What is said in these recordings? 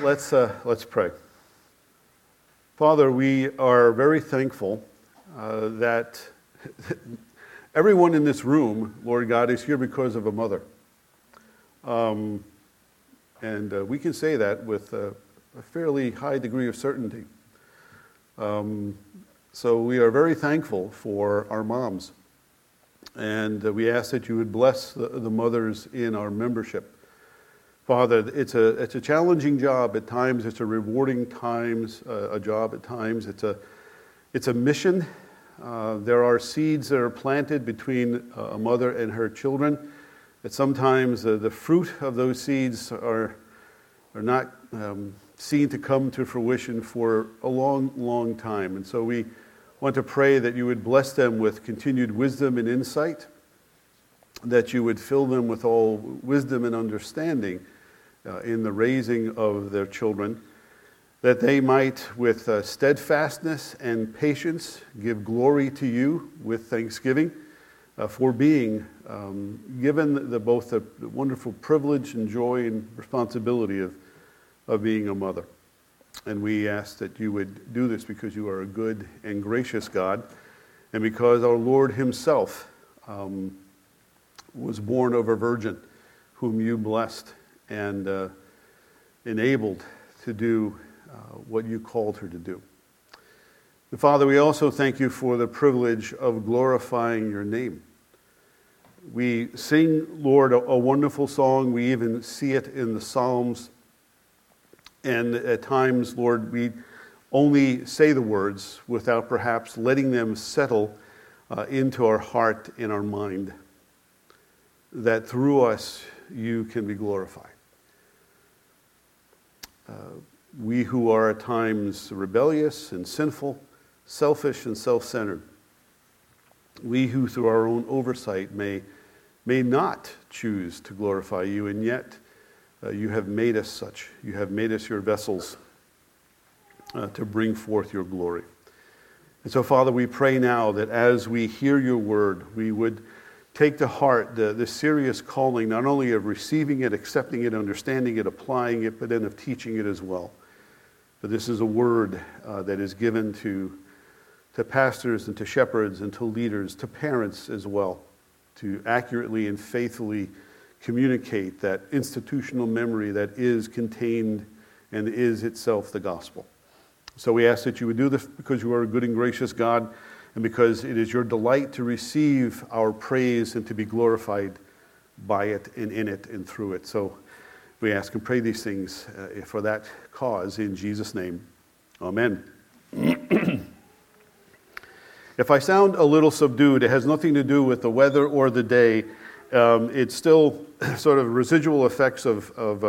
Let's pray. Father, we are very thankful that everyone in this room, Lord God, is here because of a mother. And we can say that with a fairly high degree of certainty. So we are very thankful for our moms. And we ask that you would bless the mothers in our membership. Father, it's a challenging job at times. It's a rewarding times, a job at times. It's a mission. There are seeds that are planted between a mother and her children. That sometimes the fruit of those seeds are not seen to come to fruition for a long, long time. And so we want to pray that you would bless them with continued wisdom and insight, that you would fill them with all wisdom and understanding in the raising of their children, that they might, with steadfastness and patience, give glory to you with thanksgiving for being given both the wonderful privilege and joy and responsibility of being a mother. And we ask that you would do this because you are a good and gracious God, and because our Lord himself was born of a virgin whom you blessed and enabled to do what you called her to do. And Father, we also thank you for the privilege of glorifying your name. We sing, Lord, a wonderful song. We even see it in the Psalms. And at times, Lord, we only say the words without perhaps letting them settle into our heart, in our mind, that through us you can be glorified. We who are at times rebellious and sinful, selfish and self-centered, we who through our own oversight may not choose to glorify you, and yet you have made us such. You have made us your vessels to bring forth your glory. And so, Father, we pray now that as we hear your word, we would take to heart the serious calling, not only of receiving it, accepting it, understanding it, applying it, but then of teaching it as well. But this is a word that is given to pastors and to shepherds and to leaders, to parents as well, to accurately and faithfully communicate that institutional memory that is contained and is itself the gospel. So we ask that you would do this because you are a good and gracious God, and because it is your delight to receive our praise and to be glorified by it and in it and through it. So we ask and pray these things for that cause in Jesus' name. Amen. If I sound a little subdued, it has nothing to do with the weather or the day. It's still sort of residual effects of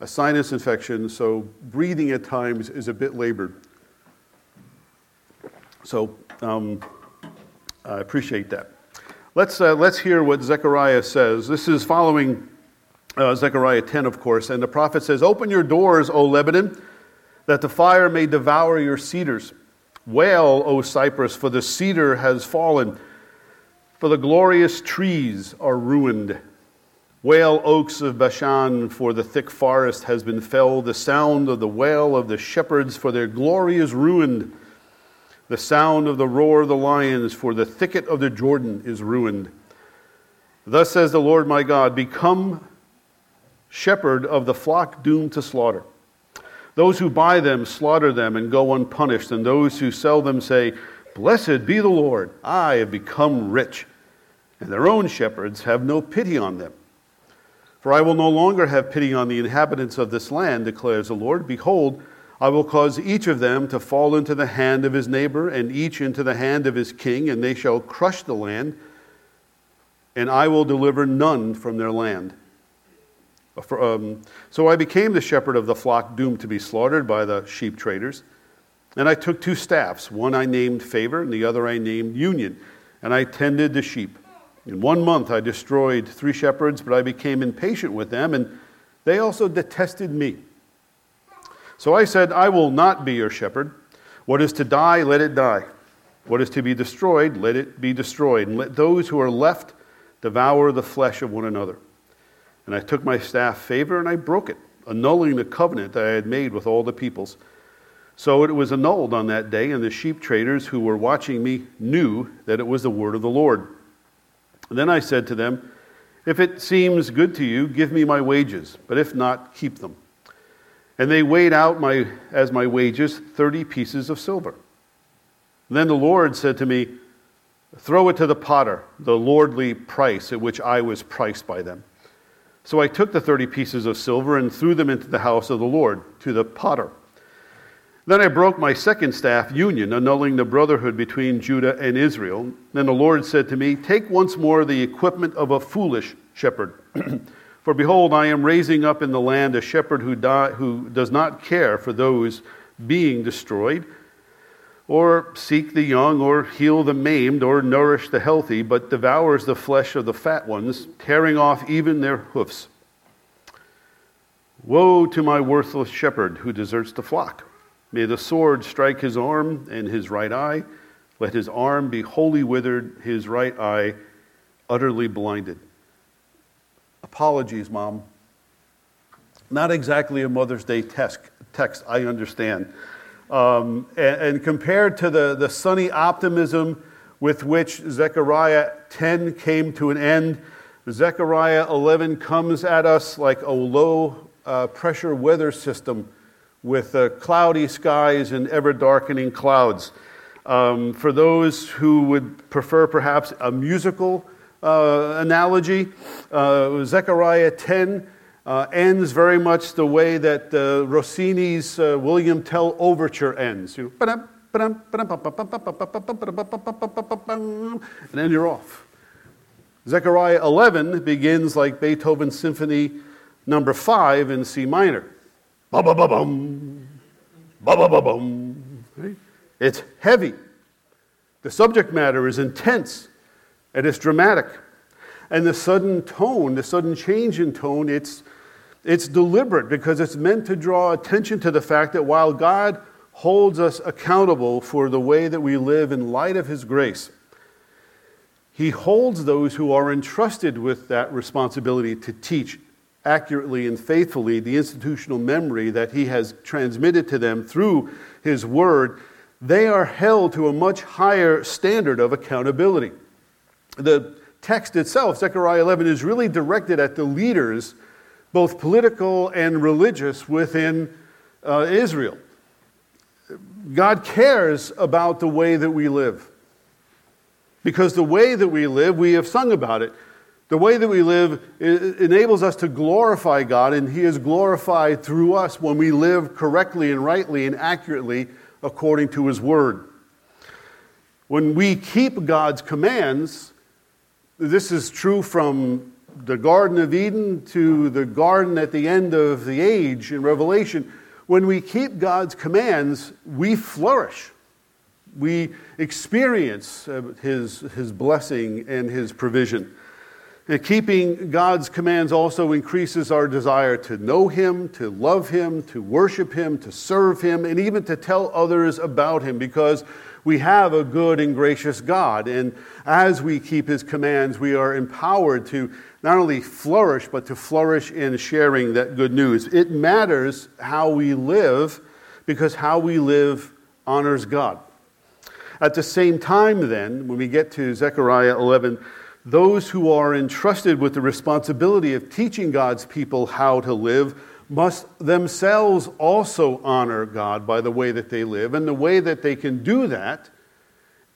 a sinus infection, so breathing at times is a bit labored. So I appreciate that. Let's hear what Zechariah says. This is following Zechariah 10, of course, and the prophet says, "Open your doors, O Lebanon, that the fire may devour your cedars. Wail, O Cyprus, for the cedar has fallen, for the glorious trees are ruined. Wail, oaks of Bashan, for the thick forest has been felled. The sound of the wail of the shepherds, for their glory is ruined. The sound of the roar of the lions, for the thicket of the Jordan is ruined. Thus says the Lord my God, become shepherd of the flock doomed to slaughter. Those who buy them slaughter them and go unpunished, and those who sell them say, Blessed be the Lord, I have become rich, and their own shepherds have no pity on them. For I will no longer have pity on the inhabitants of this land, declares the Lord. Behold, I will cause each of them to fall into the hand of his neighbor, and each into the hand of his king, and they shall crush the land, and I will deliver none from their land. So I became the shepherd of the flock doomed to be slaughtered by the sheep traders, and I took two staffs, one I named Favor, and the other I named Union, and I tended the sheep. In 1 month I destroyed 3 shepherds, but I became impatient with them, and they also detested me. So I said, I will not be your shepherd. What is to die, let it die. What is to be destroyed, let it be destroyed. And let those who are left devour the flesh of one another. And I took my staff Favor, and I broke it, annulling the covenant that I had made with all the peoples. So it was annulled on that day, and the sheep traders who were watching me knew that it was the word of the Lord. And then I said to them, if it seems good to you, give me my wages, but if not, keep them. And they weighed out as my wages 30 pieces of silver. And then the Lord said to me, throw it to the potter, the lordly price at which I was priced by them. So I took the 30 pieces of silver and threw them into the house of the Lord, to the potter. Then I broke my second staff union, annulling the brotherhood between Judah and Israel. Then the Lord said to me, take once more the equipment of a foolish shepherd. For behold, I am raising up in the land a shepherd who does not care for those being destroyed, or seek the young, or heal the maimed, or nourish the healthy, but devours the flesh of the fat ones, tearing off even their hoofs. Woe to my worthless shepherd who deserts the flock. May the sword strike his arm and his right eye. Let his arm be wholly withered, his right eye utterly blinded. Apologies, Mom. Not exactly a Mother's Day text, I understand. And compared to the sunny optimism with which Zechariah 10 came to an end, Zechariah 11 comes at us like a low-pressure weather system with cloudy skies and ever-darkening clouds. For those who would prefer perhaps a musical analogy, Zechariah 10 ends very much the way that Rossini's William Tell Overture ends. You know, and then you're off. Zechariah 11 begins like Beethoven's Symphony No. 5 in C minor. Ba-ba-ba-bum, ba-ba-ba-bum. Right? It's heavy. The subject matter is intense, and it's dramatic. And the sudden tone, the sudden change in tone, it's deliberate because it's meant to draw attention to the fact that while God holds us accountable for the way that we live in light of his grace, he holds those who are entrusted with that responsibility to teach accurately and faithfully the institutional memory that he has transmitted to them through his word. They are held to a much higher standard of accountability. The text itself, Zechariah 11, is really directed at the leaders, both political and religious, within Israel. God cares about the way that we live, because the way that we live, we have sung about it, the way that we live enables us to glorify God, and he is glorified through us when we live correctly and rightly and accurately according to his word. When we keep God's commands, this is true from the Garden of Eden to the garden at the end of the age in Revelation. When we keep God's commands, we flourish. We experience his blessing and his provision. And keeping God's commands also increases our desire to know him, to love him, to worship him, to serve him, and even to tell others about him, because we have a good and gracious God. And as we keep his commands, we are empowered to not only flourish, but to flourish in sharing that good news. It matters how we live, because how we live honors God. At the same time then, when we get to Zechariah 11, those who are entrusted with the responsibility of teaching God's people how to live must themselves also honor God by the way that they live. And the way that they can do that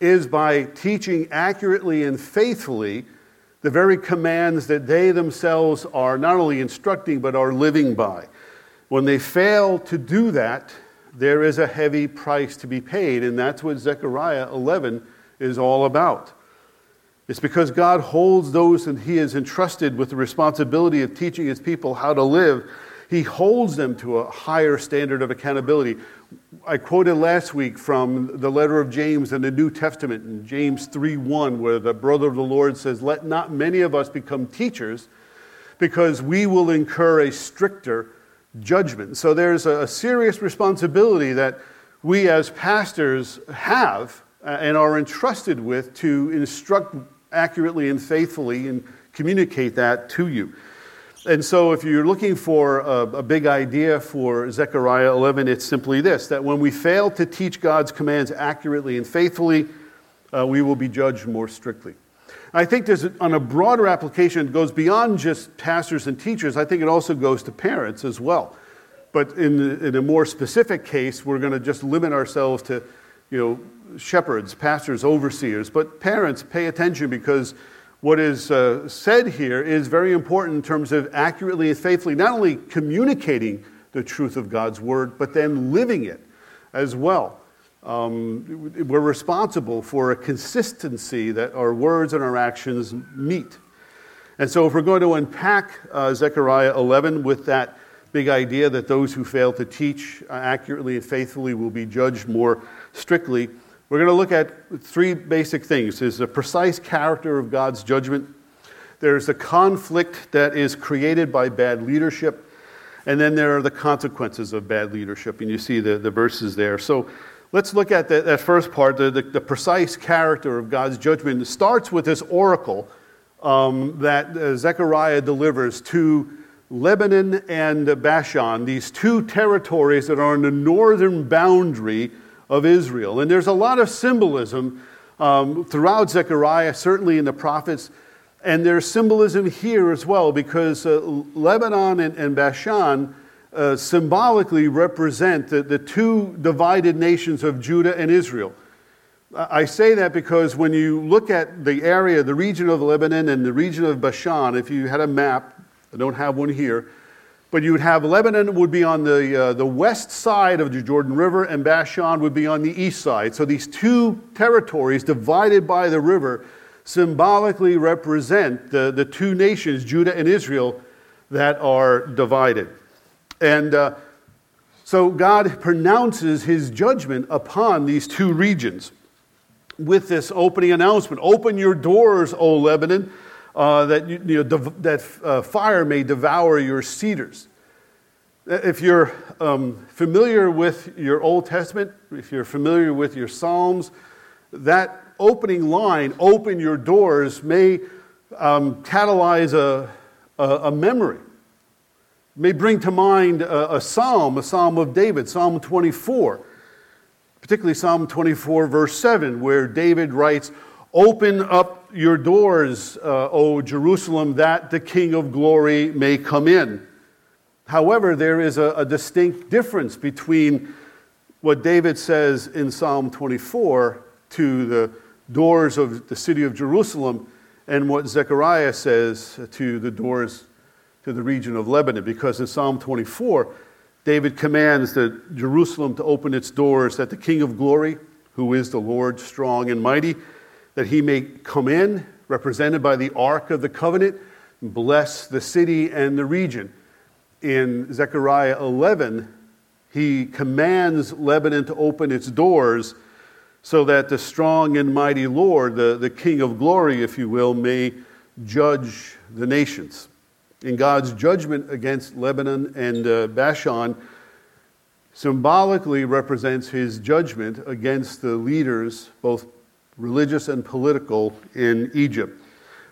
is by teaching accurately and faithfully the very commands that they themselves are not only instructing but are living by. When they fail to do that, there is a heavy price to be paid, and that's what Zechariah 11 is all about. It's because God holds those that he has entrusted with the responsibility of teaching his people how to live. He holds them to a higher standard of accountability. I quoted last week from the letter of James in the New Testament, in James 3:1, where the brother of the Lord says, let not many of us become teachers, because we will incur a stricter judgment. So there's a serious responsibility that we as pastors have and are entrusted with to instruct accurately and faithfully and communicate that to you. And so if you're looking for a big idea for Zechariah 11, it's simply this, that when we fail to teach God's commands accurately and faithfully, we will be judged more strictly. I think there's, on a broader application, it goes beyond just pastors and teachers. I think it also goes to parents as well. But in a more specific case, we're going to just limit ourselves to, shepherds, pastors, overseers. But parents, pay attention, because what is said here is very important in terms of accurately and faithfully not only communicating the truth of God's word, but then living it as well. We're responsible for a consistency that our words and our actions meet. And so if we're going to unpack Zechariah 11 with that big idea that those who fail to teach accurately and faithfully will be judged more strictly, we're going to look at three basic things. There's the precise character of God's judgment. There's the conflict that is created by bad leadership. And then there are the consequences of bad leadership. And you see the verses there. So let's look at that first part, the precise character of God's judgment. It starts with this oracle that Zechariah delivers to Lebanon and Bashan, these two territories that are on the northern boundary of Israel. And there's a lot of symbolism throughout Zechariah, certainly in the prophets, and there's symbolism here as well, because Lebanon and Bashan symbolically represent the two divided nations of Judah and Israel. I say that because when you look at the area, the region of Lebanon and the region of Bashan, if you had a map, I don't have one here, but you would have Lebanon would be on the west side of the Jordan River, and Bashan would be on the east side. So these two territories divided by the river symbolically represent the two nations, Judah and Israel, that are divided. And so God pronounces his judgment upon these two regions with this opening announcement. Open your doors, O Lebanon, that fire may devour your cedars. If you're familiar with your Old Testament, if you're familiar with your Psalms, that opening line, open your doors, may catalyze a memory. May bring to mind a psalm of David, Psalm 24, particularly Psalm 24, verse 7, where David writes, open up your doors, O Jerusalem, that the King of glory may come in. However, there is a distinct difference between what David says in Psalm 24 to the doors of the city of Jerusalem and what Zechariah says to the doors to the region of Lebanon, because in Psalm 24, David commands that Jerusalem to open its doors, that the King of glory, who is the Lord strong and mighty, that he may come in, represented by the Ark of the Covenant, and bless the city and the region. In Zechariah 11, he commands Lebanon to open its doors so that the strong and mighty Lord, the King of glory, if you will, may judge the nations. In God's judgment against Lebanon and Bashan symbolically represents his judgment against the leaders, both religious and political, in Egypt.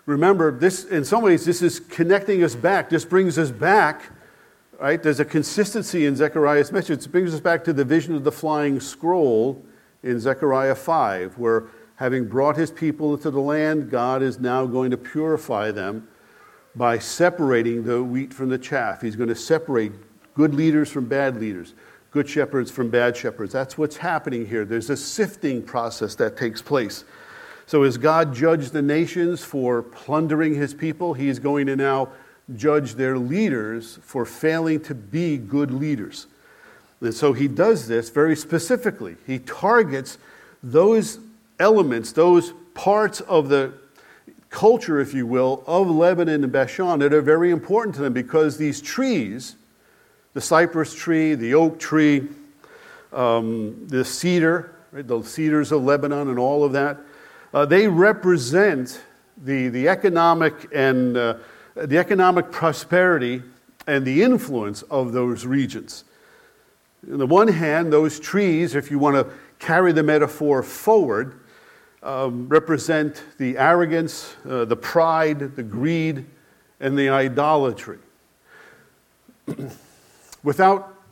Remember, this in some ways, this is connecting us back. This brings us back, right? There's a consistency in Zechariah's message. It brings us back to the vision of the flying scroll in Zechariah 5, where having brought his people into the land, God is now going to purify them by separating the wheat from the chaff. He's going to separate good leaders from bad leaders, good shepherds from bad shepherds. That's what's happening here. There's a sifting process that takes place. So as God judged the nations for plundering his people, he is going to now judge their leaders for failing to be good leaders. And so he does this very specifically. He targets those elements, those parts of the culture, if you will, of Lebanon and Bashan that are very important to them, because these trees, the cypress tree, the oak tree, the cedar, right, the cedars of Lebanon and all of that, they represent the economic prosperity and the influence of those regions. On the one hand, those trees, if you want to carry the metaphor forward, represent the arrogance, the pride, the greed, and the idolatry without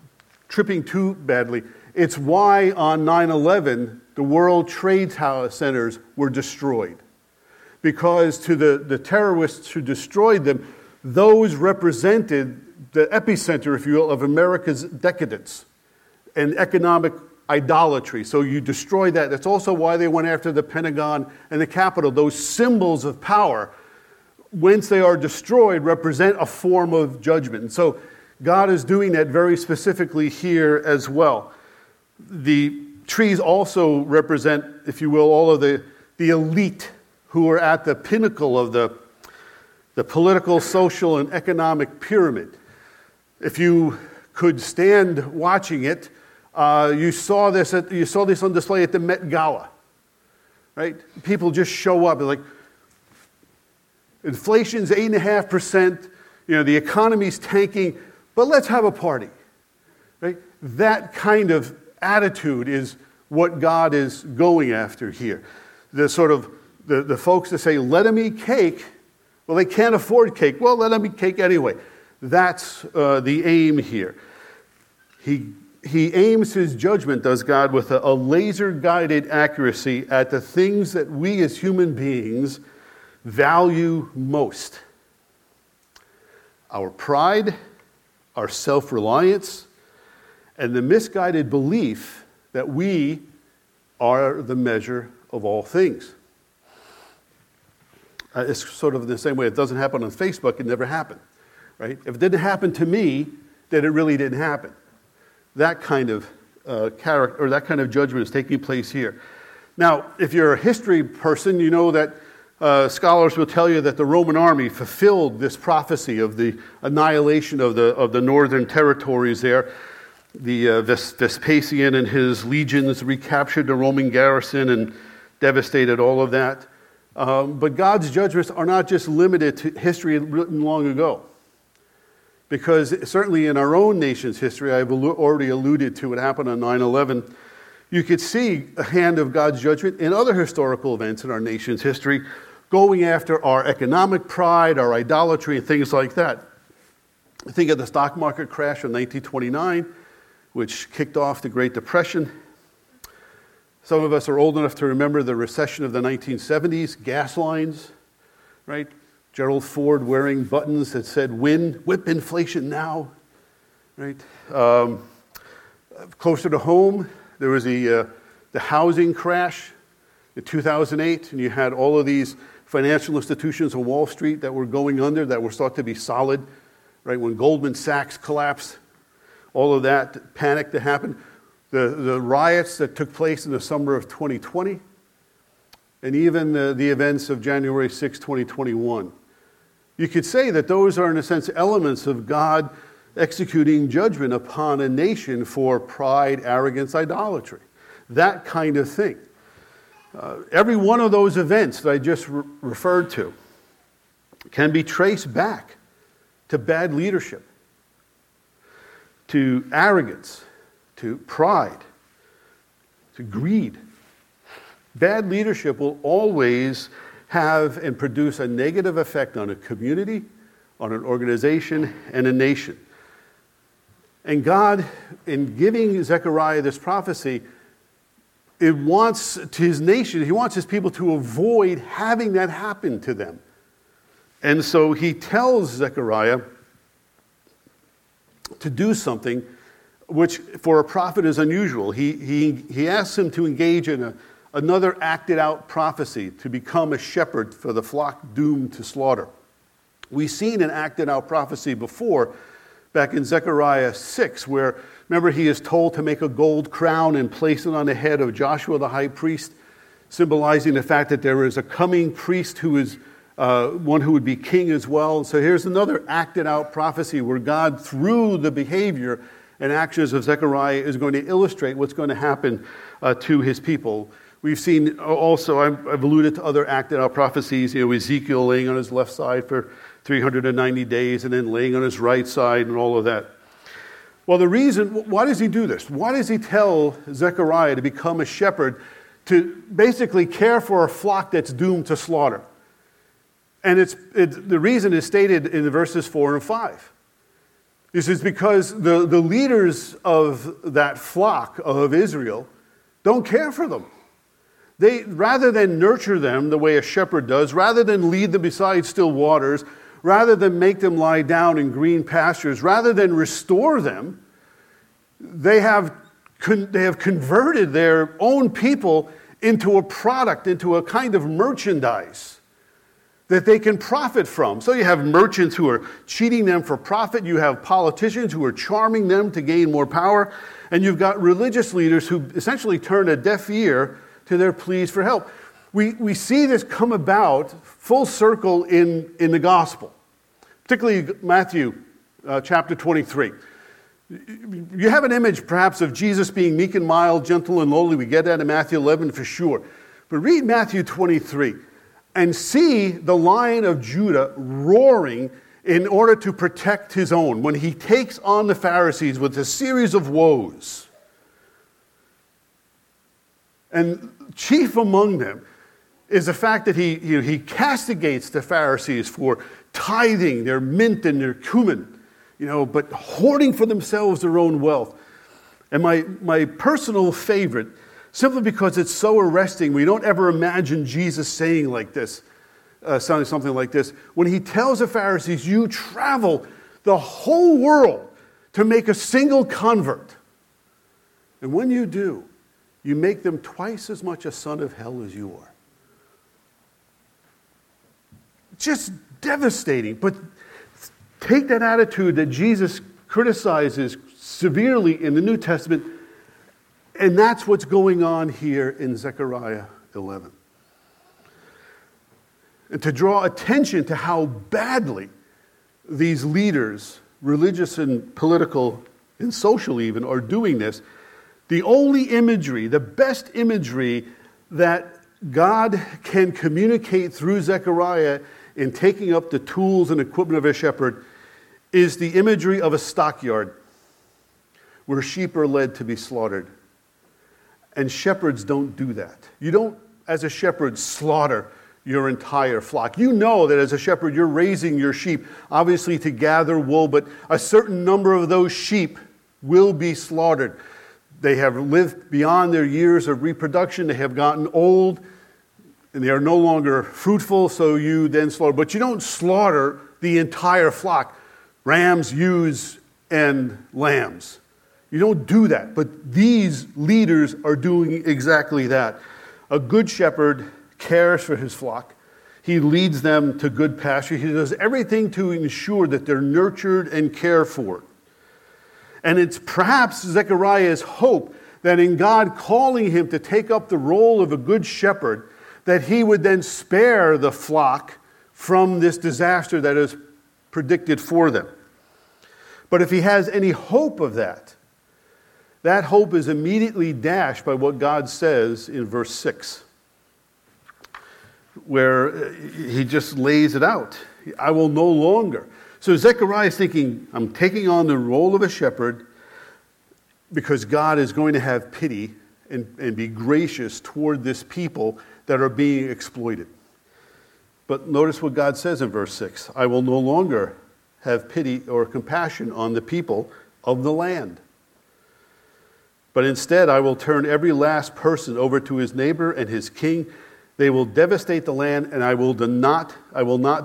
tripping too badly, it's why on 9/11 the World Trade Tower centers were destroyed. Because to the terrorists who destroyed them, those represented the epicenter, if you will, of America's decadence and economic idolatry. So you destroy that. That's also why they went after the Pentagon and the Capitol. Those symbols of power, whence they are destroyed, represent a form of judgment. And so God is doing that very specifically here as well. The trees also represent, if you will, all of the elite who are at the pinnacle of the political, social, and economic pyramid. If you could stand watching it, you saw this on display at the Met Gala, right? People just show up. They're like, inflation's 8.5%. You know, the economy's tanking, but let's have a party, right? That kind of attitude is what God is going after here. The sort of the folks that say, "Let them eat cake." Well, they can't afford cake. Well, let them eat cake anyway. That's the aim here. He aims his judgment, does God, with a laser-guided accuracy at the things that we as human beings value most. Our pride, our self-reliance, and the misguided belief that we are the measure of all things. It's sort of the same way it doesn't happen on Facebook, it never happened, right? If it didn't happen to me, then it really didn't happen. That kind of character, or that kind of judgment is taking place here. Now, if you're a history person, you know that scholars will tell you that the Roman army fulfilled this prophecy of the annihilation of the northern territories there. The Vespasian and his legions recaptured the Roman garrison and devastated all of that. But God's judgments are not just limited to history written long ago. Because certainly in our own nation's history, I've already alluded to what happened on 9/11, you could see a hand of God's judgment in other historical events in our nation's history, going after our economic pride, our idolatry, and things like that. I think of the stock market crash of 1929, which kicked off the Great Depression. Some of us are old enough to remember the recession of the 1970s, gas lines, right? Gerald Ford wearing buttons that said, "Win, whip inflation now," right? Closer to home, there was the housing crash in 2008, and you had all of these financial institutions on Wall Street that were going under, that were thought to be solid, right? When Goldman Sachs collapsed, all of that panic that happened. The riots that took place in the summer of 2020, and even the events of January 6, 2021. You could say that those are, in a sense, elements of God executing judgment upon a nation for pride, arrogance, idolatry, that kind of thing. Every one of those events that I just referred to can be traced back to bad leadership, to arrogance, to pride, to greed. Bad leadership will always have and produce a negative effect on a community, on an organization, and a nation. And God, in giving Zechariah this prophecy, it wants to his nation, he wants his people to avoid having that happen to them. And so he tells Zechariah to do something which for a prophet is unusual. He asks him to engage in another acted-out prophecy, to become a shepherd for the flock doomed to slaughter. We've seen an acted-out prophecy before, back in Zechariah 6, where, remember, he is told to make a gold crown and place it on the head of Joshua the high priest, symbolizing the fact that there is a coming priest who is one who would be king as well. So here's another acted-out prophecy where God, through the behavior and actions of Zechariah, is going to illustrate what's going to happen to his people. We've seen also, I've alluded to other acted-out prophecies, you know, Ezekiel laying on his left side for 390 days and then laying on his right side and all of that. Well, the reason, why does he do this? Why does he tell Zechariah to become a shepherd, to basically care for a flock that's doomed to slaughter? And the reason is stated in the verses 4 and 5. This is because the leaders of that flock of Israel don't care for them. They, rather than nurture them the way a shepherd does, rather than lead them beside still waters, rather than make them lie down in green pastures, rather than restore them, they have converted their own people into a product, into a kind of merchandise that they can profit from. So you have merchants who are cheating them for profit. You have politicians who are charming them to gain more power. And you've got religious leaders who essentially turn a deaf ear to their pleas for help. We see this come about full circle in the gospel, particularly Matthew chapter 23. You have an image perhaps of Jesus being meek and mild, gentle and lowly. We get that in Matthew 11 for sure. But read Matthew 23. And see the lion of Judah roaring in order to protect his own when he takes on the Pharisees with a series of woes. And chief among them is the fact that he castigates the Pharisees for tithing their mint and their cumin, but hoarding for themselves their own wealth. And my personal favorite, simply because it's so arresting, we don't ever imagine Jesus saying like this, something like this. When he tells the Pharisees, you travel the whole world to make a single convert. And when you do, you make them twice as much a son of hell as you are. Just devastating. But take that attitude that Jesus criticizes severely in the New Testament, and that's what's going on here in Zechariah 11. And to draw attention to how badly these leaders, religious and political and social even, are doing this, the only imagery, the best imagery that God can communicate through Zechariah in taking up the tools and equipment of a shepherd is the imagery of a stockyard where sheep are led to be slaughtered. And shepherds don't do that. You don't, as a shepherd, slaughter your entire flock. You know that as a shepherd, you're raising your sheep, obviously to gather wool, but a certain number of those sheep will be slaughtered. They have lived beyond their years of reproduction. They have gotten old, and they are no longer fruitful, so you then slaughter. But you don't slaughter the entire flock, rams, ewes, and lambs. You don't do that, but these leaders are doing exactly that. A good shepherd cares for his flock. He leads them to good pasture. He does everything to ensure that they're nurtured and cared for. And it's perhaps Zechariah's hope that in God calling him to take up the role of a good shepherd, that he would then spare the flock from this disaster that is predicted for them. But if he has any hope of that, that hope is immediately dashed by what God says in verse 6, where he just lays it out. I will no longer. So Zechariah is thinking, I'm taking on the role of a shepherd because God is going to have pity and be gracious toward this people that are being exploited. But notice what God says in verse 6. I will no longer have pity or compassion on the people of the land. But instead, I will turn every last person over to his neighbor and his king. They will devastate the land, and I will not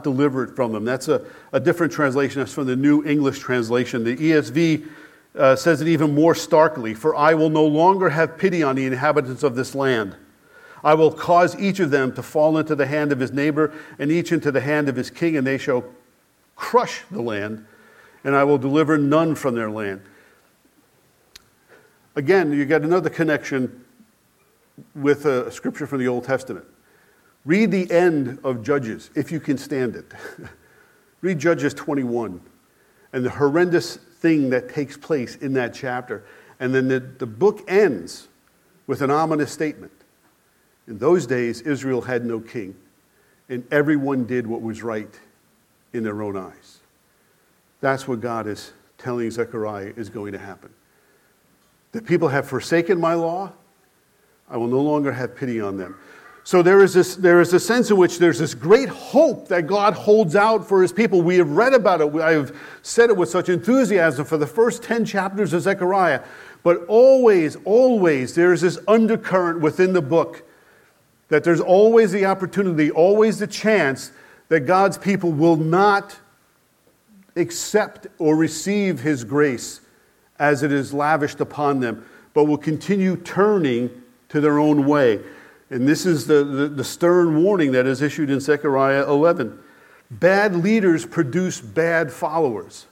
deliver it from them. That's a different translation. That's from the New English translation. The ESV says it even more starkly. For I will no longer have pity on the inhabitants of this land. I will cause each of them to fall into the hand of his neighbor, and each into the hand of his king, and they shall crush the land, and I will deliver none from their land. Again, you get another connection with a scripture from the Old Testament. Read the end of Judges, if you can stand it. Read Judges 21 and the horrendous thing that takes place in that chapter. And then the book ends with an ominous statement. In those days, Israel had no king, and everyone did what was right in their own eyes. That's what God is telling Zechariah is going to happen. The people have forsaken my law. I will no longer have pity on them. So there is a sense in which there's this great hope that God holds out for his people. We have read about it. I have said it with such enthusiasm for the first 10 chapters of Zechariah. But always, always, there is this undercurrent within the book that there's always the opportunity, always the chance that God's people will not accept or receive his grace as it is lavished upon them, but will continue turning to their own way. And this is the stern warning that is issued in Zechariah 11. Bad leaders produce bad followers.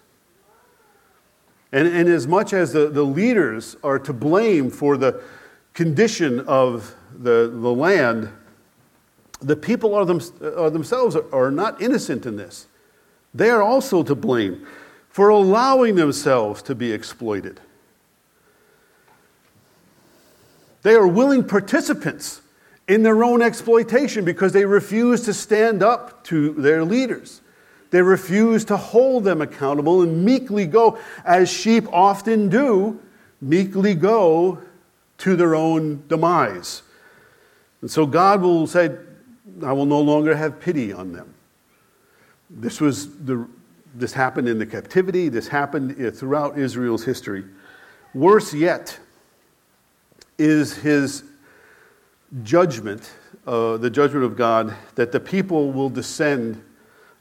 And as much as the leaders are to blame for the condition of the land, the people themselves are not innocent in this. They are also to blame for allowing themselves to be exploited. They are willing participants in their own exploitation because they refuse to stand up to their leaders. They refuse to hold them accountable and meekly go, as sheep often do, meekly go to their own demise. And so God will say, I will no longer have pity on them. This happened in the captivity. This happened throughout Israel's history. Worse yet is his judgment, the judgment of God, that the people will descend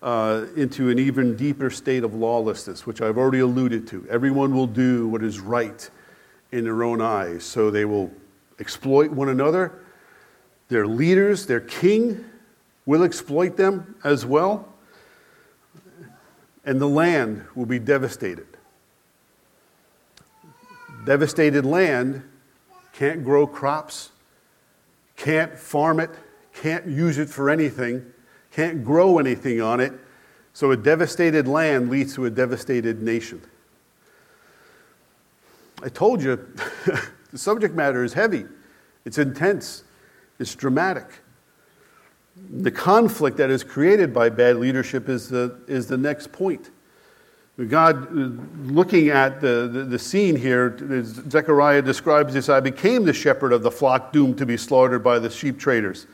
into an even deeper state of lawlessness, which I've already alluded to. Everyone will do what is right in their own eyes. So they will exploit one another. Their leaders, their king, will exploit them as well. And the land will be devastated. Devastated land can't grow crops, can't farm it, can't use it for anything, can't grow anything on it. So a devastated land leads to a devastated nation. I told you, the subject matter is heavy. It's intense. It's dramatic. The conflict that is created by bad leadership is the next point. God, looking at the scene here, Zechariah describes this, I became the shepherd of the flock doomed to be slaughtered by the sheep traders.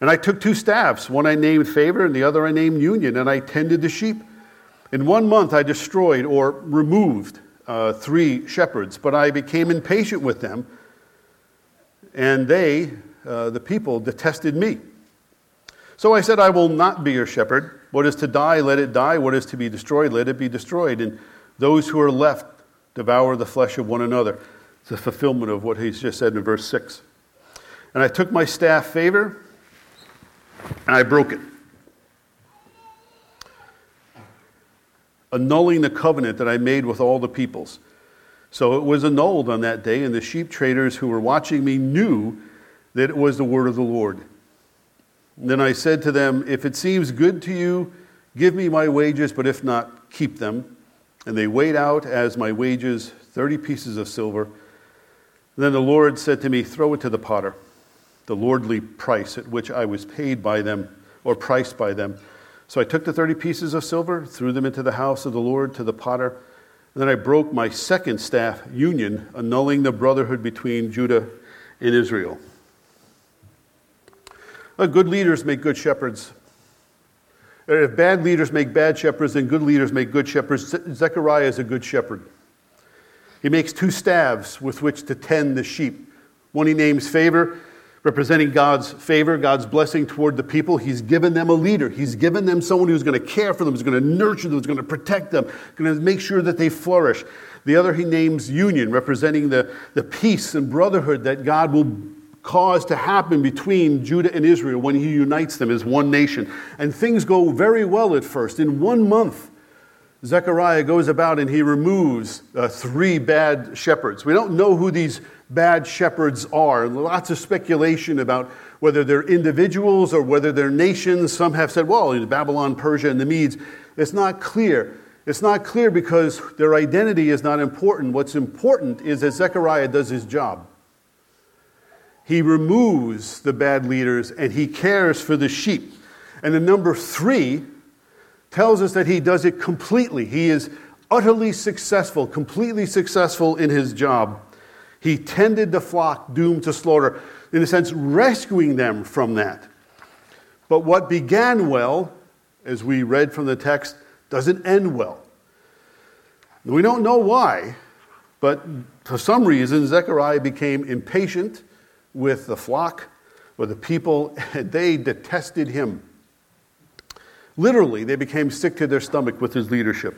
And I took two staffs, one I named favor and the other I named union, and I tended the sheep. In 1 month I destroyed or removed 3 shepherds, but I became impatient with them, and they, the people, detested me. So I said, I will not be your shepherd. What is to die, let it die. What is to be destroyed, let it be destroyed. And those who are left devour the flesh of one another. It's a fulfillment of what he's just said in verse 6. And I took my staff favor, and I broke it, annulling the covenant that I made with all the peoples. So it was annulled on that day, and the sheep traders who were watching me knew that it was the word of the Lord. Then I said to them, if it seems good to you, give me my wages, but if not, keep them. And they weighed out as my wages 30 pieces of silver. Then the Lord said to me, throw it to the potter, the lordly price at which I was paid by them, or priced by them. So I took the 30 pieces of silver, threw them into the house of the Lord to the potter. And then I broke my second staff union, annulling the brotherhood between Judah and Israel. Good leaders make good shepherds. And if bad leaders make bad shepherds, then good leaders make good shepherds. Zechariah is a good shepherd. He makes 2 staves with which to tend the sheep. One he names favor, representing God's favor, God's blessing toward the people. He's given them a leader. He's given them someone who's going to care for them, who's going to nurture them, who's going to protect them, going to make sure that they flourish. The other he names union, representing the peace and brotherhood that God will cause to happen between Judah and Israel when he unites them as one nation. And things go very well at first. In 1 month, Zechariah goes about and he removes 3 bad shepherds. We don't know who these bad shepherds are. Lots of speculation about whether they're individuals or whether they're nations. Some have said, well, in Babylon, Persia, and the Medes. It's not clear. It's not clear because their identity is not important. What's important is that Zechariah does his job. He removes the bad leaders and he cares for the sheep. And the number 3 tells us that he does it completely. He is utterly successful, completely successful in his job. He tended the flock doomed to slaughter, in a sense, rescuing them from that. But what began well, as we read from the text, doesn't end well. We don't know why, but for some reason, Zechariah became impatient with the flock, with the people, and they detested him. Literally, they became sick to their stomach with his leadership.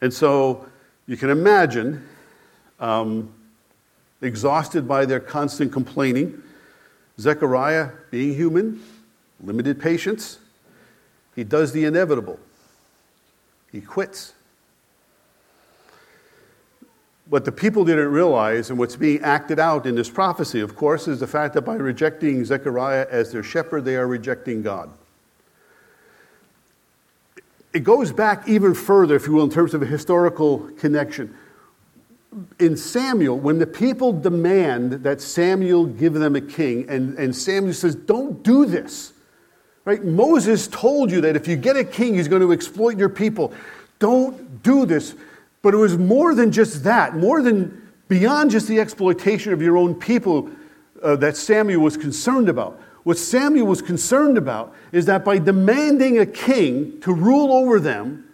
And so you can imagine, exhausted by their constant complaining, Zechariah, being human, limited patience, he does the inevitable. He quits. What the people didn't realize, and what's being acted out in this prophecy, of course, is the fact that by rejecting Zechariah as their shepherd, they are rejecting God. It goes back even further, if you will, in terms of a historical connection. In Samuel, when the people demand that Samuel give them a king, and Samuel says, don't do this. Right? Moses told you that if you get a king, he's going to exploit your people. Don't do this. But it was more than just that, more than beyond just the exploitation of your own people that Samuel was concerned about. What Samuel was concerned about is that by demanding a king to rule over them,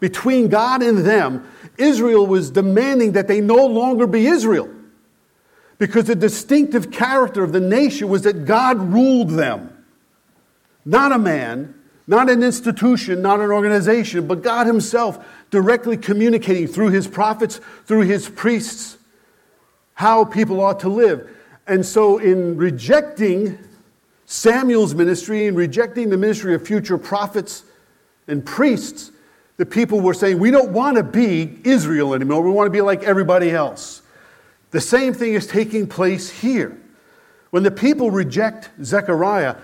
between God and them, Israel was demanding that they no longer be Israel, because the distinctive character of the nation was that God ruled them. Not a man, not an institution, not an organization, but God himself directly communicating through his prophets, through his priests, how people ought to live. And so in rejecting Samuel's ministry and rejecting the ministry of future prophets and priests, the people were saying, we don't want to be Israel anymore. We want to be like everybody else. The same thing is taking place here. When the people reject Zechariah,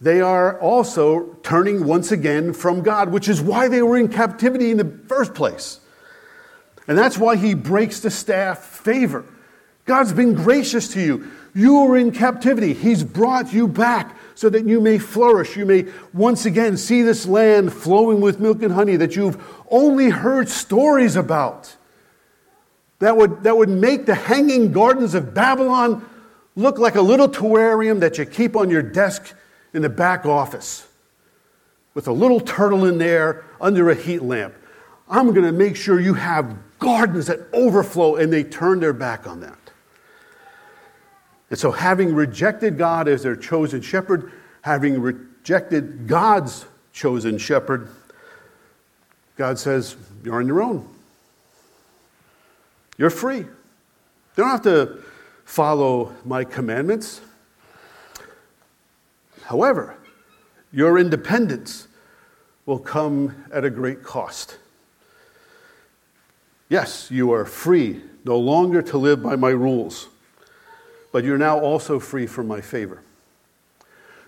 they are also turning once again from God, which is why they were in captivity in the first place. And that's why he breaks the staff favor. God's been gracious to you. You were in captivity. He's brought you back so that you may flourish. You may once again see this land flowing with milk and honey that you've only heard stories about. That would make the hanging gardens of Babylon look like a little terrarium that you keep on your desk in the back office with a little turtle in there under a heat lamp. I'm going to make sure you have gardens that overflow, and they turn their back on that. And so having rejected God as their chosen shepherd, having rejected God's chosen shepherd, God says, you're on your own. You're free. You don't have to follow my commandments. However, your independence will come at a great cost. Yes, you are free, no longer to live by my rules. But you're now also free from my favor.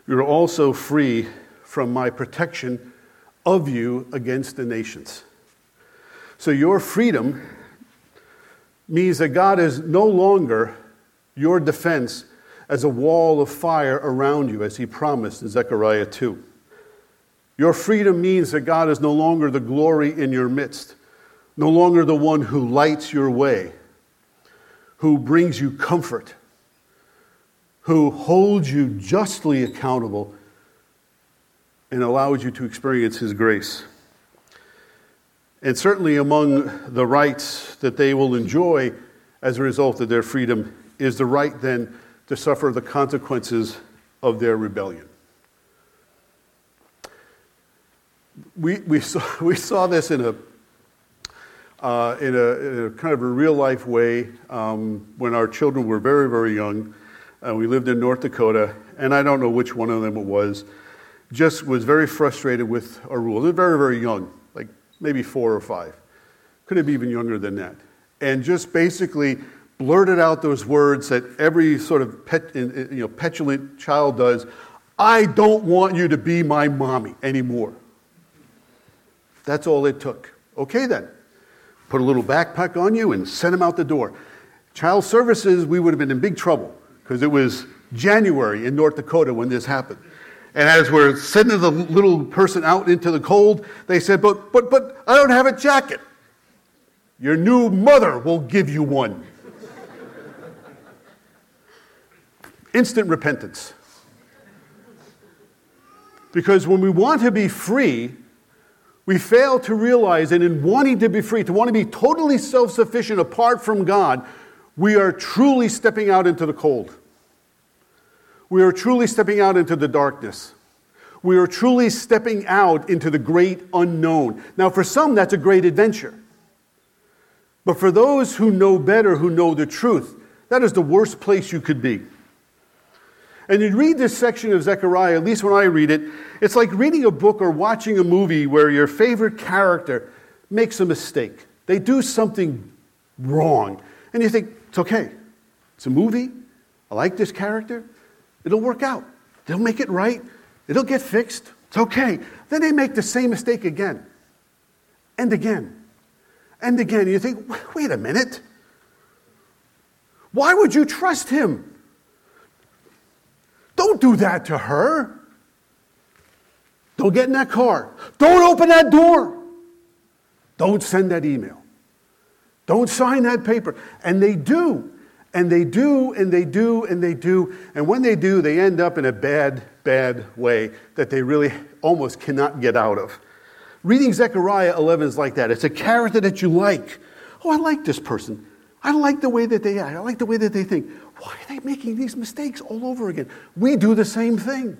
You're also free from my protection of you against the nations. So your freedom means that God is no longer your defense as a wall of fire around you, as he promised in Zechariah 2. Your freedom means that God is no longer the glory in your midst, no longer the one who lights your way, who brings you comfort, who holds you justly accountable and allows you to experience his grace. And certainly among the rights that they will enjoy as a result of their freedom is the right then to suffer the consequences of their rebellion. We saw this in a kind of a real-life way when our children were very, very young. We lived in North Dakota, and I don't know which one of them it was, just was very frustrated with our rules. They were very, very young, like maybe 4 or 5. Could have been even younger than that. And just basically blurted out those words that every sort of petulant child does. I don't want you to be my mommy anymore. That's all it took. Okay then. Put a little backpack on you and sent him out the door. Child services, we would have been in big trouble, because it was January in North Dakota when this happened. And as we're sending the little person out into the cold, they said, but I don't have a jacket. Your new mother will give you one. instant repentance. Because when we want to be free, we fail to realize, and in wanting to be free, to want to be totally self-sufficient apart from God, we are truly stepping out into the cold. We are truly stepping out into the darkness. We are truly stepping out into the great unknown. Now, for some, that's a great adventure. But for those who know better, who know the truth, that is the worst place you could be. And you read this section of Zechariah, at least when I read it, it's like reading a book or watching a movie where your favorite character makes a mistake. They do something wrong. And you think, it's okay. It's a movie. I like this character. It'll work out. They'll make it right. It'll get fixed. It's okay. Then they make the same mistake again. And again. And again. And you think, wait a minute. Why would you trust him? Don't do that to her. Don't get in that car. Don't open that door. Don't send that email. Don't sign that paper. And they do. And they do, and they do, and they do. And when they do, they end up in a bad, bad way that they really almost cannot get out of. Reading Zechariah 11 is like that. It's a character that you like. Oh, I like this person. I like the way that they act. I like the way that they think. Why are they making these mistakes all over again? We do the same thing.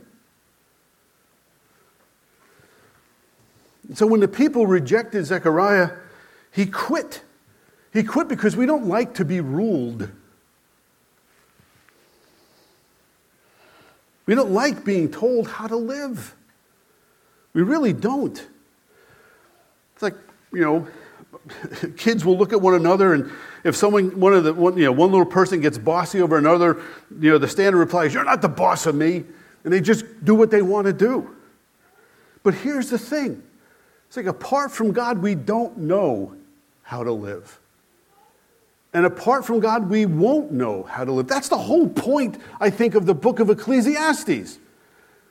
And so when the people rejected Zechariah, he quit. He quit because we don't like to be ruled. We don't like being told how to live. We really don't. It's like, you know, kids will look at one another, and if one little person gets bossy over another, you know, the standard reply is, "You're not the boss of me," and they just do what they want to do. But here's the thing: it's like apart from God, we don't know how to live, and apart from God, we won't know how to live. That's the whole point, I think, of the book of Ecclesiastes.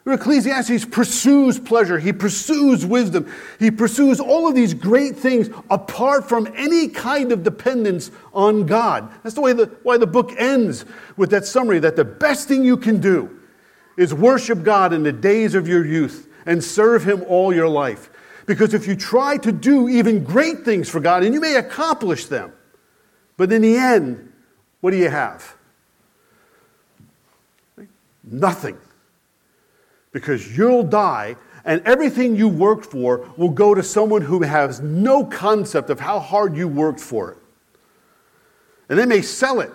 Ecclesiastes pursues pleasure. He pursues wisdom. He pursues all of these great things apart from any kind of dependence on God. That's the way why the book ends with that summary that the best thing you can do is worship God in the days of your youth and serve Him all your life. Because if you try to do even great things for God, and you may accomplish them, but in the end, what do you have? Nothing. Because you'll die, and everything you worked for will go to someone who has no concept of how hard you worked for it. And they may sell it,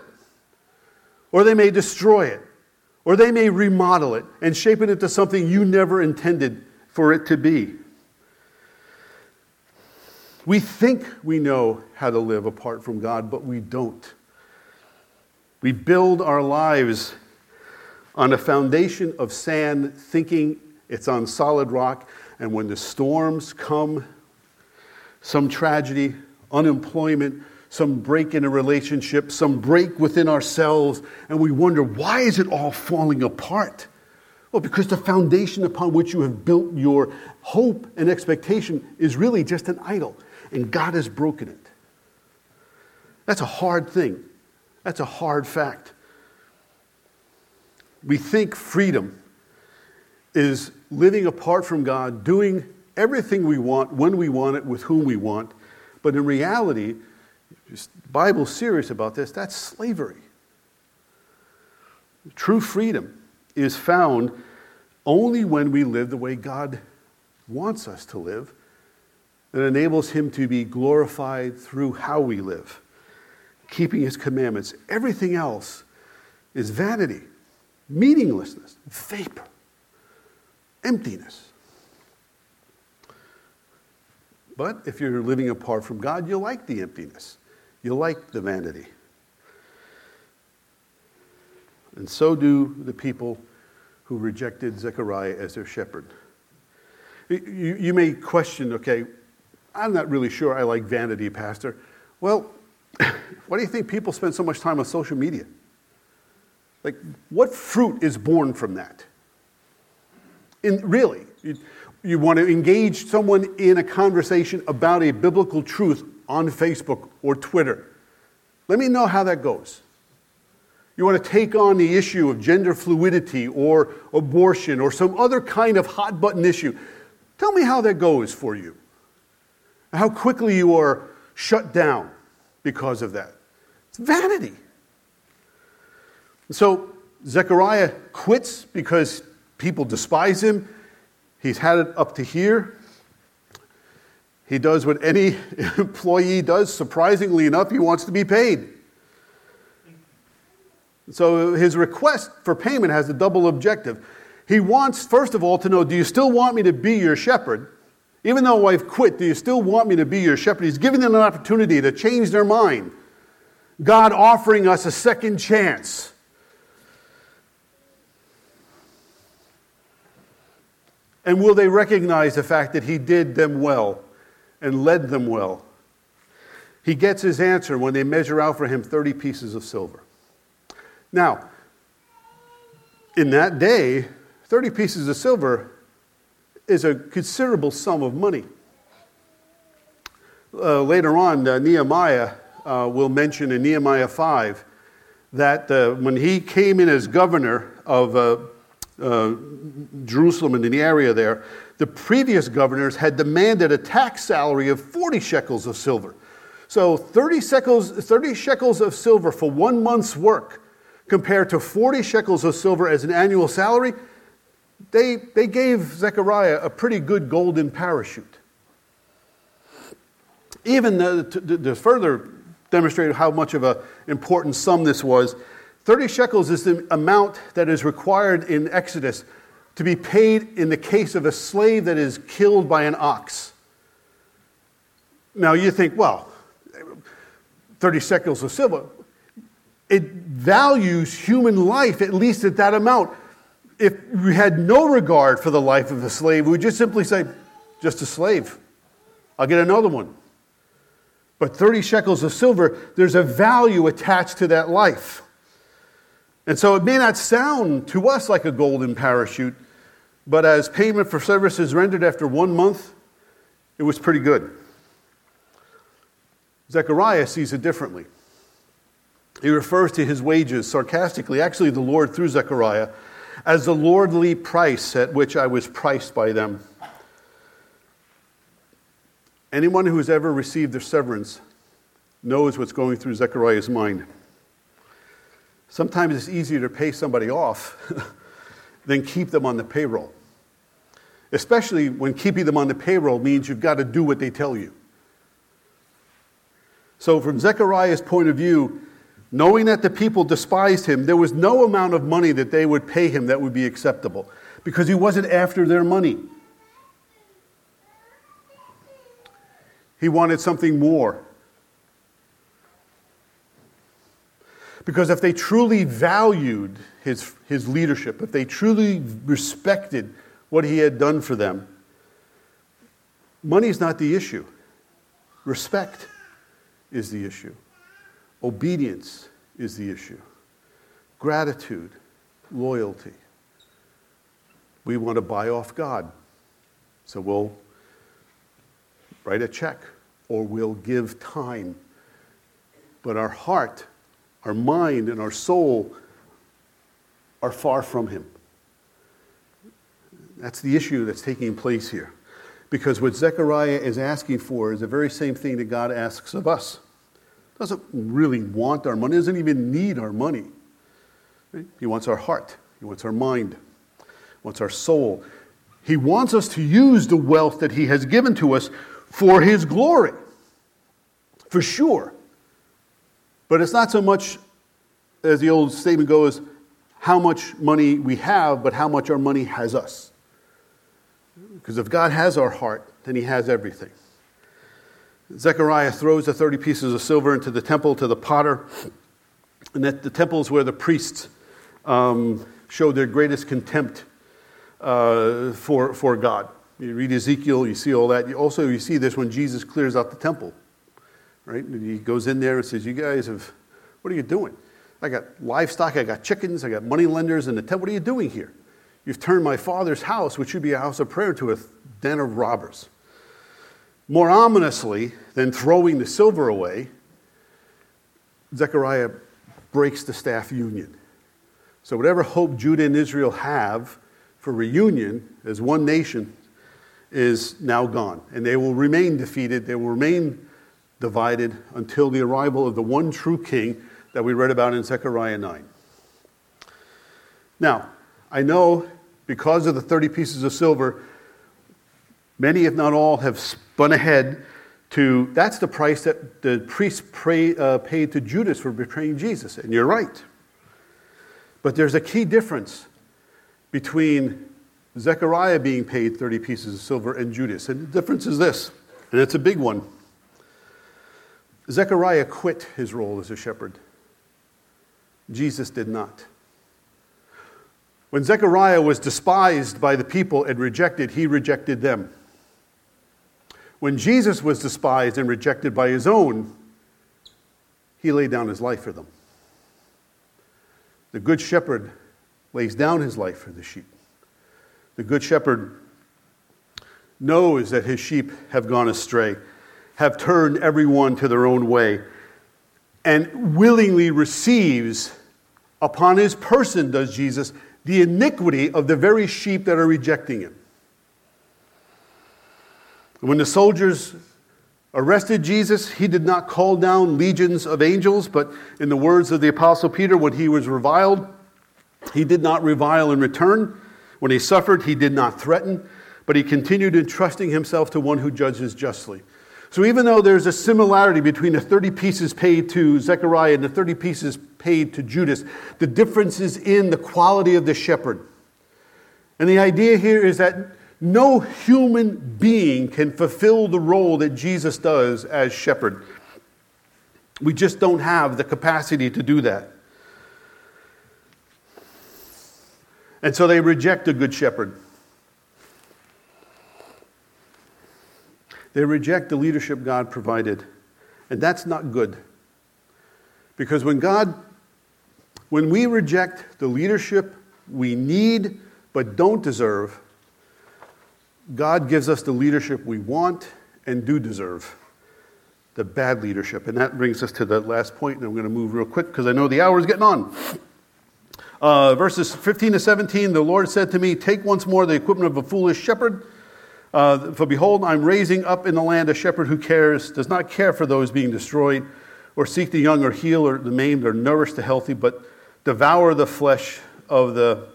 or they may destroy it, or they may remodel it and shape it into something you never intended for it to be. We think we know how to live apart from God, but we don't. We build our lives on a foundation of sand, thinking it's on solid rock, and when the storms come, some tragedy, unemployment, some break in a relationship, some break within ourselves, and we wonder, why is it all falling apart? Well, because the foundation upon which you have built your hope and expectation is really just an idol, and God has broken it. That's a hard thing. That's a hard fact. We think freedom is living apart from God, doing everything we want, when we want it, with whom we want. But in reality, the Bible's serious about this, that's slavery. True freedom is found only when we live the way God wants us to live that enables Him to be glorified through how we live, keeping His commandments. Everything else is vanity. Meaninglessness, vapor, emptiness. But if you're living apart from God, you'll like the emptiness. You'll like the vanity. And so do the people who rejected Zechariah as their shepherd. You may question, okay, I'm not really sure I like vanity, Pastor. Well, why do you think people spend so much time on social media? Like, what fruit is born from that? Really, you want to engage someone in a conversation about a biblical truth on Facebook or Twitter. Let me know how that goes. You want to take on the issue of gender fluidity or abortion or some other kind of hot-button issue. Tell me how that goes for you. How quickly you are shut down because of that. It's vanity. So Zechariah quits because people despise him. He's had it up to here. He does what any employee does. Surprisingly enough, he wants to be paid. So his request for payment has a double objective. He wants, first of all, to know, do you still want me to be your shepherd? Even though I've quit, do you still want me to be your shepherd? He's giving them an opportunity to change their mind. God offering us a second chance. And will they recognize the fact that he did them well and led them well? He gets his answer when they measure out for him 30 pieces of silver. Now, in that day, 30 pieces of silver is a considerable sum of money. Later on, Nehemiah will mention in Nehemiah 5 that when he came in as governor of Jerusalem and in the area there, the previous governors had demanded a tax salary of 40 shekels of silver. So 30 shekels of silver for 1 month's work compared to 40 shekels of silver as an annual salary, they gave Zechariah a pretty good golden parachute. Even to further demonstrate how much of an important sum this was, 30 shekels is the amount that is required in Exodus to be paid in the case of a slave that is killed by an ox. Now you think, well, 30 shekels of silver, it values human life at least at that amount. If we had no regard for the life of a slave, we would just simply say, just a slave. I'll get another one. But 30 shekels of silver, there's a value attached to that life. And so it may not sound to us like a golden parachute, but as payment for services rendered after 1 month, it was pretty good. Zechariah sees it differently. He refers to his wages sarcastically, actually the Lord through Zechariah, as the lordly price at which I was priced by them. Anyone who has ever received their severance knows what's going through Zechariah's mind. Sometimes it's easier to pay somebody off than keep them on the payroll. Especially when keeping them on the payroll means you've got to do what they tell you. So from Zechariah's point of view, knowing that the people despised him, there was no amount of money that they would pay him that would be acceptable, because he wasn't after their money. He wanted something more. Because if they truly valued his leadership, if they truly respected what he had done for them, money's not the issue. Respect is the issue. Obedience is the issue. Gratitude, loyalty. We want to buy off God, so we'll write a check or we'll give time. But our heart, our mind, and our soul are far from Him. That's the issue that's taking place here. Because what Zechariah is asking for is the very same thing that God asks of us. Doesn't really want our money, doesn't even need our money. Right? He wants our heart. He wants our mind. He wants our soul. He wants us to use the wealth that He has given to us for His glory, for sure. But it's not so much, as the old statement goes, how much money we have, but how much our money has us. Because if God has our heart, then He has everything. Zechariah throws the 30 pieces of silver into the temple to the potter, and that the temple is where the priests showed their greatest contempt for God. You read Ezekiel, you see all that. You see this when Jesus clears out the temple, right? And he goes in there and says, "You guys have, what are you doing? I got livestock, I got chickens, I got money lenders in the temple. What are you doing here? You've turned my Father's house, which should be a house of prayer, to a den of robbers." More ominously than throwing the silver away, Zechariah breaks the staff union. So whatever hope Judah and Israel have for reunion as one nation is now gone. And they will remain defeated. They will remain divided until the arrival of the one true king that we read about in Zechariah 9. Now, I know because of the 30 pieces of silver, many, if not all, have spun ahead to that's the price that the priests paid to Judas for betraying Jesus. And you're right. But there's a key difference between Zechariah being paid 30 pieces of silver and Judas. And the difference is this, and it's a big one. Zechariah quit his role as a shepherd. Jesus did not. When Zechariah was despised by the people and rejected, he rejected them. When Jesus was despised and rejected by his own, he laid down his life for them. The good shepherd lays down his life for the sheep. The good shepherd knows that his sheep have gone astray, have turned everyone to their own way, and willingly receives upon his person, does Jesus, the iniquity of the very sheep that are rejecting him. When the soldiers arrested Jesus, he did not call down legions of angels, but in the words of the Apostle Peter, when he was reviled, he did not revile in return. When he suffered, he did not threaten, but he continued entrusting himself to one who judges justly. So even though there's a similarity between the 30 pieces paid to Zechariah and the 30 pieces paid to Judas, the difference is in the quality of the shepherd. And the idea here is that no human being can fulfill the role that Jesus does as shepherd. We just don't have the capacity to do that. And so they reject a good shepherd. They reject the leadership God provided. And that's not good. Because when we reject the leadership we need but don't deserve, God gives us the leadership we want and do deserve. The bad leadership. And that brings us to that last point, and I'm going to move real quick because I know the hour is getting on. Verses 15 to 17, the Lord said to me, "Take once more the equipment of a foolish shepherd. For behold, I'm raising up in the land a shepherd who does not care for those being destroyed, or seek the young, or heal, or the maimed, or nourish the healthy, but devour the flesh of the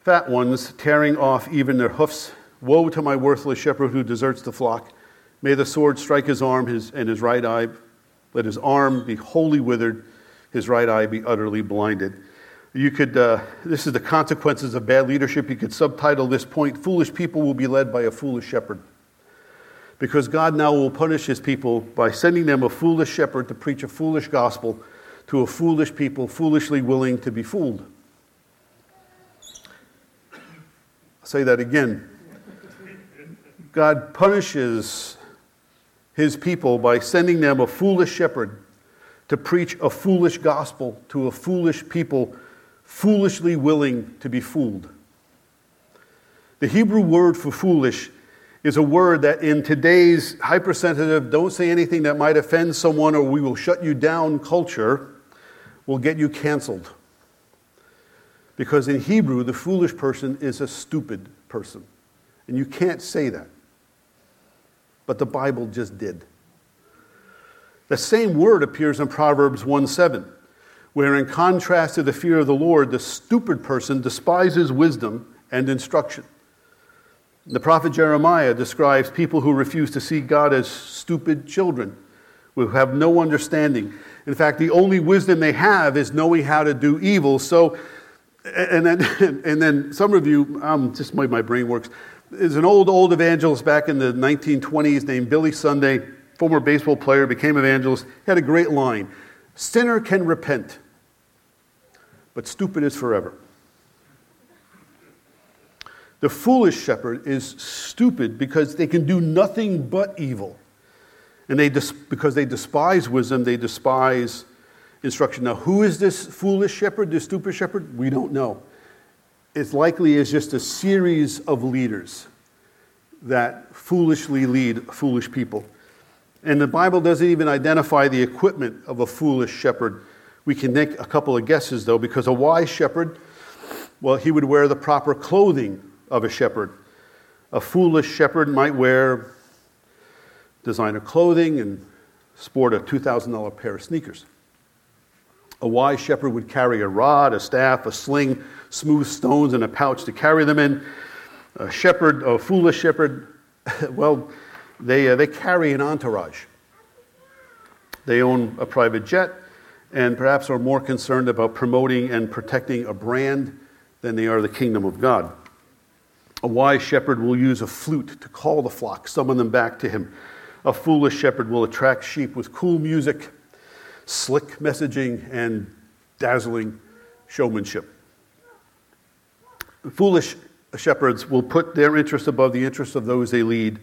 fat ones, tearing off even their hoofs. Woe to my worthless shepherd who deserts the flock. May the sword strike his arm and his right eye. Let his arm be wholly withered, his right eye be utterly blinded." You could, this is the consequences of bad leadership. You could subtitle this point, "Foolish people will be led by a foolish shepherd." Because God now will punish his people by sending them a foolish shepherd to preach a foolish gospel to a foolish people, foolishly willing to be fooled. I'll say that again. God punishes his people by sending them a foolish shepherd to preach a foolish gospel to a foolish people, foolishly willing to be fooled. The Hebrew word for foolish is a word that in today's hypersensitive, don't say anything that might offend someone or we will shut you down culture will get you canceled. Because in Hebrew, the foolish person is a stupid person. And you can't say that. But the Bible just did. The same word appears in Proverbs 1:7. Where in contrast to the fear of the Lord, the stupid person despises wisdom and instruction. The prophet Jeremiah describes people who refuse to see God as stupid children, who have no understanding. In fact, the only wisdom they have is knowing how to do evil. So, and then some of you, just the way my brain works, there's an old evangelist back in the 1920s named Billy Sunday, former baseball player, became evangelist. He had a great line, "Sinner can repent, but stupid is forever." The foolish shepherd is stupid because they can do nothing but evil. And because they despise wisdom, they despise instruction. Now, who is this foolish shepherd, this stupid shepherd? We don't know. It's likely it's just a series of leaders that foolishly lead foolish people. And the Bible doesn't even identify the equipment of a foolish shepherd, We can make a couple of guesses, though, because a wise shepherd, well, he would wear the proper clothing of a shepherd. A foolish shepherd might wear designer clothing and sport a $2,000 pair of sneakers. A wise shepherd would carry a rod, a staff, a sling, smooth stones, and a pouch to carry them in. A foolish shepherd, well, they carry an entourage. They own a private jet and perhaps are more concerned about promoting and protecting a brand than they are the kingdom of God. A wise shepherd will use a flute to call the flock, summon them back to him. A foolish shepherd will attract sheep with cool music, slick messaging, and dazzling showmanship. Foolish shepherds will put their interests above the interests of those they lead.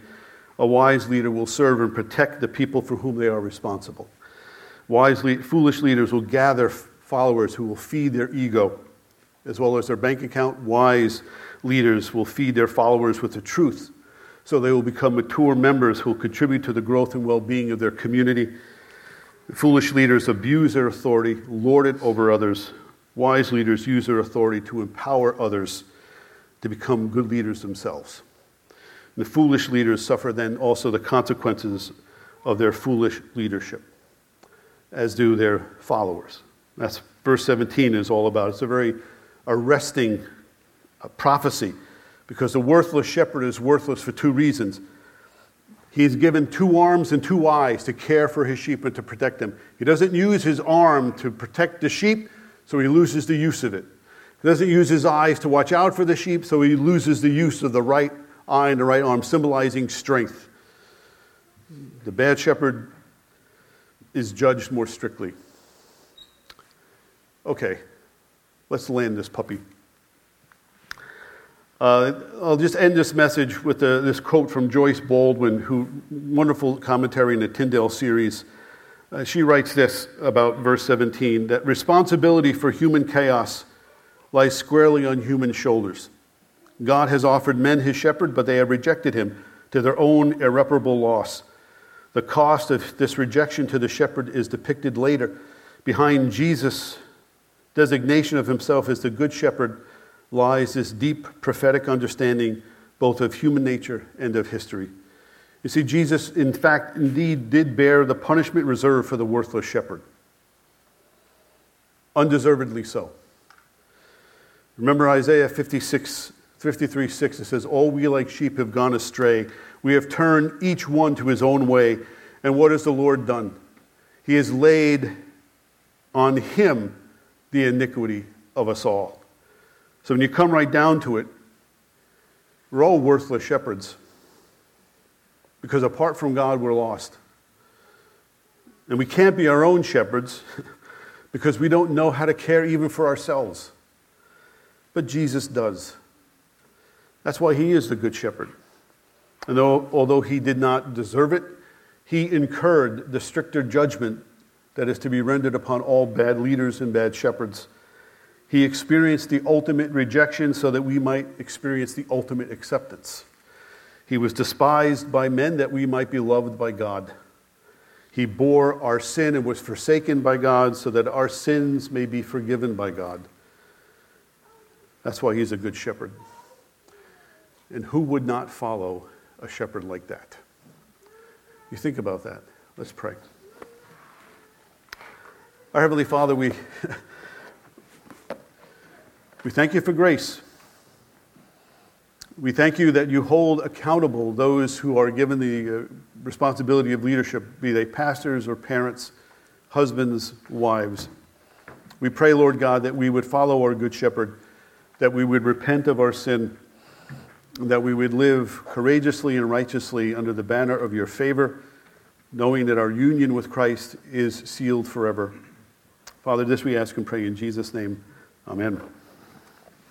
A wise leader will serve and protect the people for whom they are responsible. Foolish leaders will gather followers who will feed their ego as well as their bank account. Wise leaders will feed their followers with the truth, so they will become mature members who will contribute to the growth and well-being of their community. Foolish leaders abuse their authority, lord it over others. Wise leaders use their authority to empower others to become good leaders themselves. And the foolish leaders suffer then also the consequences of their foolish leadership, as do their followers. That's verse 17 is all about. It's a very arresting prophecy, because the worthless shepherd is worthless for two reasons. He's given two arms and two eyes to care for his sheep and to protect them. He doesn't use his arm to protect the sheep, so he loses the use of it. He doesn't use his eyes to watch out for the sheep, so he loses the use of the right eye and the right arm, symbolizing strength. The bad shepherd is judged more strictly. Okay, let's land this puppy. I'll just end this message with this quote from Joyce Baldwin, who wonderful commentary in the Tyndale series. She writes this about verse 17, that responsibility for human chaos lies squarely on human shoulders. God has offered men his shepherd, but they have rejected him to their own irreparable loss. The cost of this rejection to the shepherd is depicted later. Behind Jesus' designation of himself as the good shepherd lies this deep prophetic understanding both of human nature and of history. You see, Jesus, in fact, indeed did bear the punishment reserved for the worthless shepherd. Undeservedly so. Remember Isaiah 53:6, it says, "All we like sheep have gone astray. We have turned each one to his own way. And what has the Lord done? He has laid on him the iniquity of us all." So when you come right down to it, we're all worthless shepherds, because apart from God, we're lost. And we can't be our own shepherds because we don't know how to care even for ourselves. But Jesus does. That's why he is the good shepherd. And although he did not deserve it, he incurred the stricter judgment that is to be rendered upon all bad leaders and bad shepherds. He experienced the ultimate rejection so that we might experience the ultimate acceptance. He was despised by men that we might be loved by God. He bore our sin and was forsaken by God so that our sins may be forgiven by God. That's why he's a good shepherd. And who would not follow a shepherd like that? You think about that. Let's pray. Our Heavenly Father, we thank you for grace. We thank you that you hold accountable those who are given the responsibility of leadership, be they pastors or parents, husbands, wives. We pray, Lord God, that we would follow our good shepherd, that we would repent of our sin, that we would live courageously and righteously under the banner of your favor, knowing that our union with Christ is sealed forever. Father, this we ask and pray in Jesus' name. Amen.